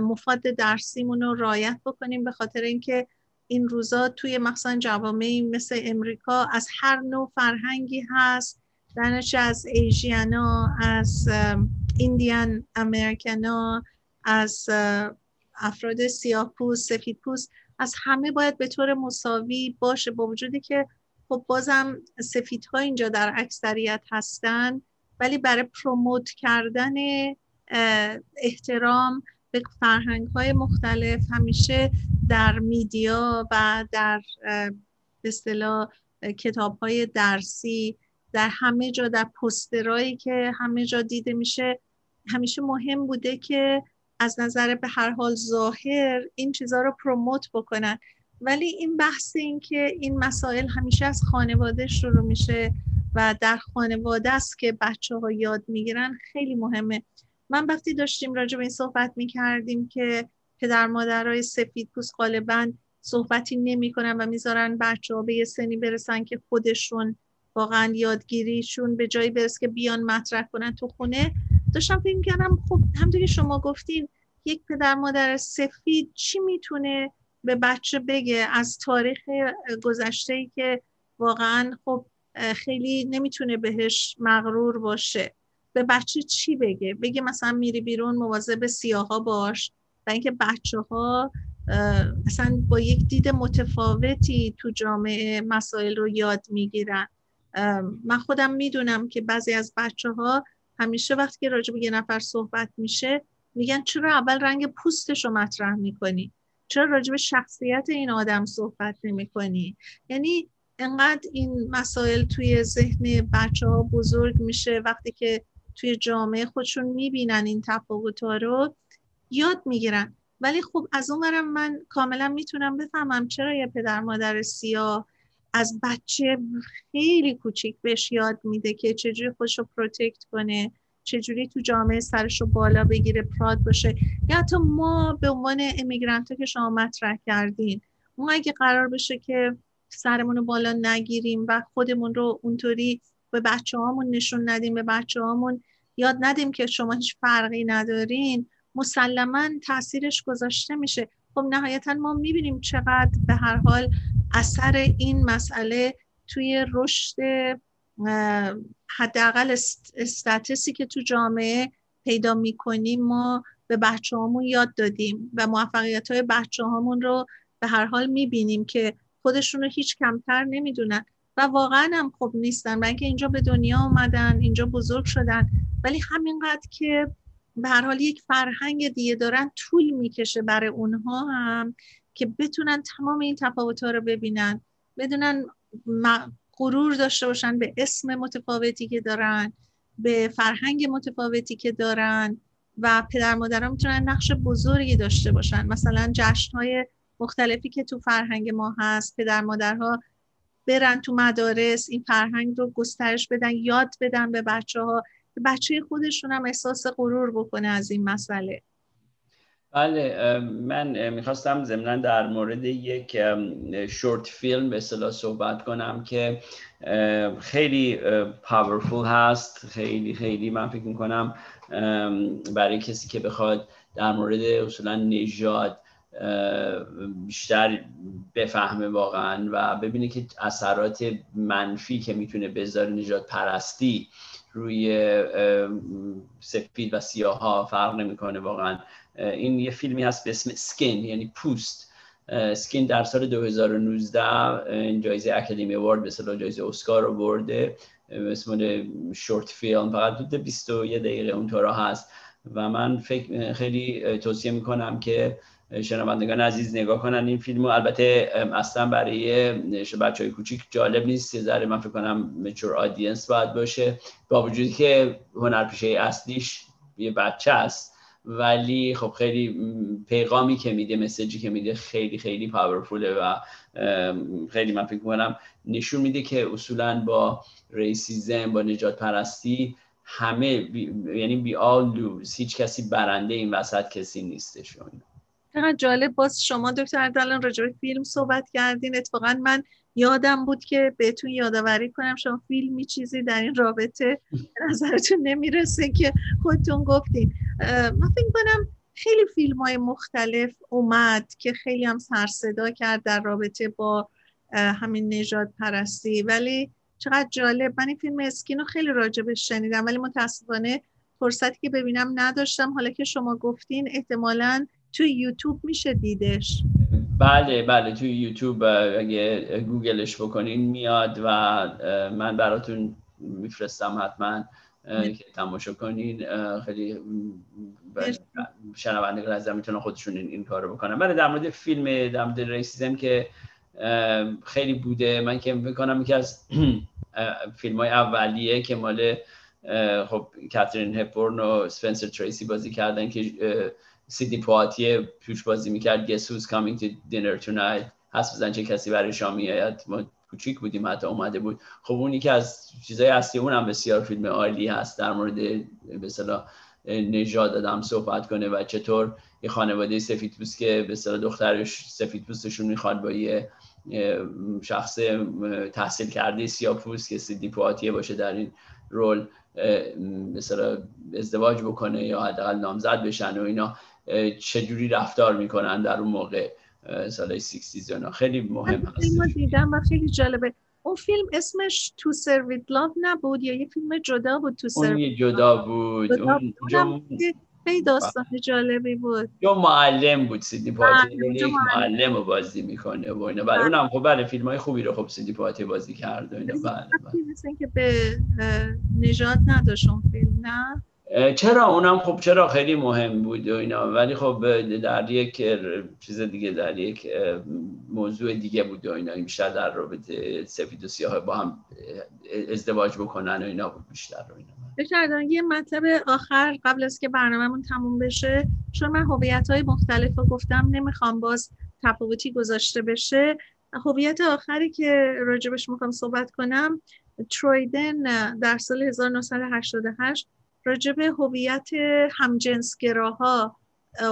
مفاد درسیمون رو رعایت بکنیم، به خاطر اینکه این روزا توی مثلا جوامعی مثل امریکا از هر نوع فرهنگی هست، دانش از ایژیانا، از ایندیان امریکانا، از افراد سیاه پوست، سفید پوست، از همه باید به طور مساوی باشه، با وجودی که خب بازم سفیدها اینجا در اکثریت هستن، ولی برای پروموت کردن احترام به فرهنگ‌های مختلف همیشه در میدیا و در به اصطلاح کتاب‌های درسی، در همه جا، در پوسترایی که همه جا دیده میشه، همیشه مهم بوده که از نظر به هر حال ظاهر این چیزا رو پروموت بکنن. ولی این بحث این که این مسائل همیشه از خانواده شروع میشه و در خانواده است که بچه‌ها یاد میگیرن، خیلی مهمه. من وقتی داشتیم راجع به این صحبت میکردیم که پدر مادرای سفید پوست غالباً صحبتی نمیکنن و میذارن بچه‌ها به یه سنی برسن که خودشون واقعا یادگیریشون به جایی برسه که بیان مطرح کنن تو خونه، داشتم فکر می‌کردم خب همونطور که شما گفتین یک پدر مادر سفید چی میتونه به بچه بگه از تاریخ گذشته‌ای که واقعا خب خیلی نمیتونه بهش مغرور باشه، به بچه چی بگه؟ بگه مثلا میری بیرون مواظب سیاها باش، و اینکه بچه‌ها اصلا با یک دید متفاوتی تو جامعه مسائل رو یاد میگیرن. من خودم میدونم که بعضی از بچه‌ها همیشه وقتی که راجع به یه نفر صحبت میشه میگن چرا اول رنگ پوستش رو مطرح میکنی؟ چرا راجع به شخصیت این آدم صحبت نمیکنی؟ یعنی انقدر این مسائل توی ذهن بچه‌ها بزرگ میشه، وقتی که توی جامعه خودشون میبینن این تفاوت‌ها رو یاد میگیرن. ولی خب از اون ورم من کاملا میتونم بفهمم چرا یه پدر مادر سیاه از بچه خیلی کوچیک بهش یاد میده که چجوری خودشو پروتکت کنه، چجوری تو جامعه سرشو بالا بگیره، پراد باشه. یا حتی ما به عنوان امیگرانت که شما مطرح کردین، ما اگه قرار بشه که سرمونو بالا نگیریم و خودمون رو اونطوری به بچه هامون نشون ندیم، به بچه هامون یاد ندیم که شما هیچ فرقی ندارین، مسلماً تاثیرش گذاشته میشه. خب نهایتاً ما میبینیم چقدر به هر حال اثر این مسئله توی رشد حداقل استاتسی که تو جامعه پیدا میکنیم ما به بچه هامون یاد دادیم و موفقیت های بچه هامون رو به هر حال میبینیم که خودشون رو هیچ کمتر نمیدونن و واقعا هم خوب نیستن، برای اینکه اینجا به دنیا اومدن، اینجا بزرگ شدن، ولی همینقدر که به هر حال یک فرهنگ دیگه دارن طول میکشه برای اونها هم که بتونن تمام این تفاوت‌ها رو ببینن، بدونن غرور داشته باشن به اسم متفاوتی که دارن، به فرهنگ متفاوتی که دارن و پدر مادرها میتونن نقش بزرگی داشته باشن. مثلا جشن‌های مختلفی که تو فرهنگ ما هست، پدر مادرها برن تو مدارس این فرهنگ رو گسترش بدن، یاد بدن به بچه‌ها، بچه خودشون هم احساس غرور بکنه از این مسئله. بله، من میخواستم ضمناً در مورد یک شورت فیلم به اصطلاح صحبت کنم که خیلی پاورفول هست، خیلی خیلی من فکر میکنم برای کسی که بخواد در مورد اصولا نژاد بیشتر بفهمه واقعا و ببینه که اثرات منفی که میتونه بذاره نژاد پرستی روی سفید و سیاه ها، فرق نمیکنه واقعا. این یه فیلمی هست به اسم سکین، یعنی پوست. سکین در سال دو هزار و نوزده جایزه اکادمی اوارد، به اصطلاح جایزه اسکار رو برده به اسم شورت فیلم. فقط حدود بیست و یک دقیقه اونطورا هست و من فکر خیلی توصیه میکنم که شنوندگان عزیز نگاه کنن این فیلمو. البته اصلا برای بچهای کوچیک جالب نیست، یه ذره من فکر کنم میچور آدینس باید باشه، با وجودی که هنرپیشه اصلیش یه بچه است، ولی خب خیلی پیغامی که میده، مسیجی که میده خیلی خیلی پاورفوله و خیلی من فکر کنم نشون میده که اصولا با ریسیزم، با نجات پرستی همه بی... یعنی we all lose، هیچ کسی برنده این وسط کسی نیستش. چقدر جالب. باز شما دکتر اردلان راجع به فیلم صحبت کردین، اتفاقا من یادم بود که بهتون یادآوری کنم شما فیلمی چیزی در این رابطه به نظرتون نمیرسه که خودتون گفتین. من فکر کنم خیلی فیلم‌های مختلف اومد که خیلی هم سرصدا کرد در رابطه با همین نژاد پرستی، ولی چقدر جالب. من این فیلم اسکین رو خیلی راجبش شنیدم ولی متاسفانه فرصتی که ببینم نداشتم. حالا که شما گفتین احتمالاً توی یوتیوب میشه دیدش. بله بله، توی یوتیوب اگه گوگلش بکنین میاد و من براتون میفرستم حتما که تماشا کنین. خیلی شنوندگان عزیز میتونن خودشون این, این کارو بکنن. برای در مورد فیلم در مورد ریسیزم که خیلی بوده، من که فکر کنم یکی از فیلم‌های اولیه که مال خب کاترین هپورن و سپنسر تریسی بازی کردن که سیدنی پواتیه توش بازی میکرد، Guess Who's Coming to Dinner Tonight، حس بزن چه کسی برای شامی آید، ما کوچیک بودیم حتی اومده بود. خب اون یکی از چیزای اصلی اون هم بسیار فیلم عالی هست، در مورد به اصطلاح نژاد آدم صحبت کنه و چطور یه خانواده سفیدپوست که به اصطلاح دخترش سفیدپوستشون میخواد با یه شخص تحصیل کرده سیاه‌پوست که سیدنی پواتیه باشه در این رول مثلا ازدواج بکنه یا حداقل نامزد بشن و اینا چجوری رفتار میکنن در اون موقع سالهای سیکستیز. اینا خیلی مهم هست. من دیدم و خیلی جالبه. اون فیلم اسمش تو سروید لاف نبود یا یه فیلم جدا بود؟ تو سروید اون جدا بود. جدا اون جم... خیلی داستان جالبی بود. یه معلم بود سیدنی پواتیه، یک معلم رو بازی میکنه و اینا. بله اونم خب بله فیلمای خوبی رو خب سیدنی پواتیه بازی کرد و اینا. بله مثلا که به نژاد نداشت اون فیلم، نه؟ چرا اونم خب چرا خیلی مهم بود و اینا، ولی خب در یک چیز دیگه، در یک موضوع دیگه بود و اینا، بیشتر در رابطه سفید و سیاه با هم ازدواج بکنن و اینا بود بیشتر و اینا. بشردان یه مطلب آخر قبل از که برنامه‌مون تموم بشه، چون من هویت‌های مختلف رو گفتم نمیخوام باز تفاوتی گذاشته بشه، هویت آخری که راجبش میخوام صحبت کنم، ترویدن در سال هزار و نهصد و هشتاد و هشت راجب هویت همجنسگراها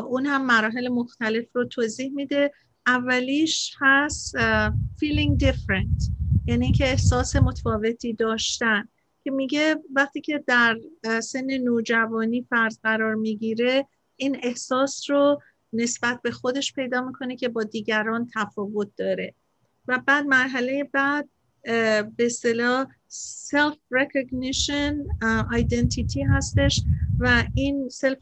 اون هم مراحل مختلف رو توضیح میده. اولیش هست feeling different، یعنی که احساس متفاوتی داشتن، که میگه وقتی که در سن نوجوانی فرد قرار میگیره این احساس رو نسبت به خودش پیدا میکنه که با دیگران تفاوت داره. و بعد مرحله بعد به اصطلاح self recognition identity هستش و این self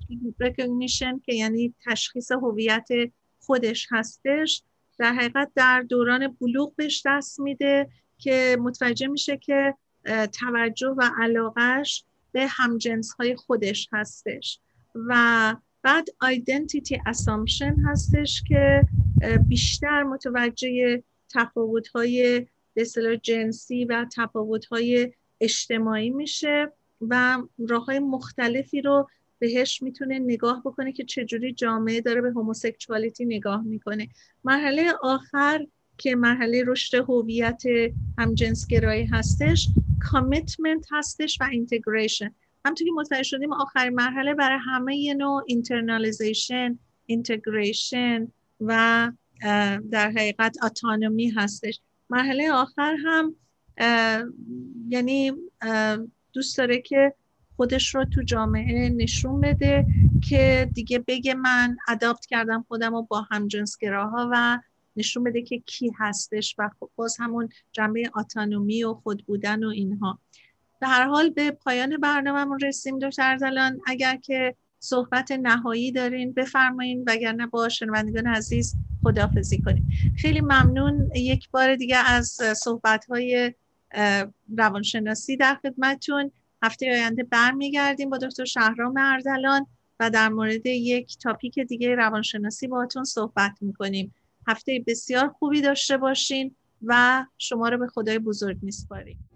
recognition که یعنی تشخیص هویت خودش هستش، در حقیقت در دوران بلوغ بهش دست میده که متوجه میشه که توجه و علاقهش به همجنس های خودش هستش. و بعد identity assumption هستش که بیشتر متوجه تفاوت های به اصطلاح جنسی و تفاوت های اجتماعی میشه و راه های مختلفی رو بهش میتونه نگاه بکنه که چجوری جامعه داره به هوموسکشوالیتی نگاه میکنه. مرحله آخر که مرحله رشد هویت همجنسگرایی هستش، کامیتمنت هستش و اینتگریشن. همونطور که متوجه شدیم آخرین مرحله برای همه یه نوع اینترنالیزیشن، اینتگریشن و در حقیقت اتونومی هستش. مرحله آخر هم یعنی دوست داره که خودش رو تو جامعه نشون بده که دیگه بگه من ادابت کردم خودم رو با همجنسگراها و نشون بده که کی هستش و باز همون جنبه اتونومی و خود بودن و اینها. به هر حال به پایان برنامه‌مون رسیم دکتر اردلان. اگر که صحبت نهایی دارین بفرمایین، وگرنه با شنوندگان عزیز خداحافظی کنیم. خیلی ممنون یک بار دیگه از صحبت‌های روانشناسی در خدمتتون. هفته آینده برمیگردیم با دکتر شهرام اردلان و در مورد یک تاپیک دیگه روانشناسی باهاتون صحبت می‌کنیم. هفته بسیار خوبی داشته باشین و شما رو به خدای بزرگ می‌سپاریم.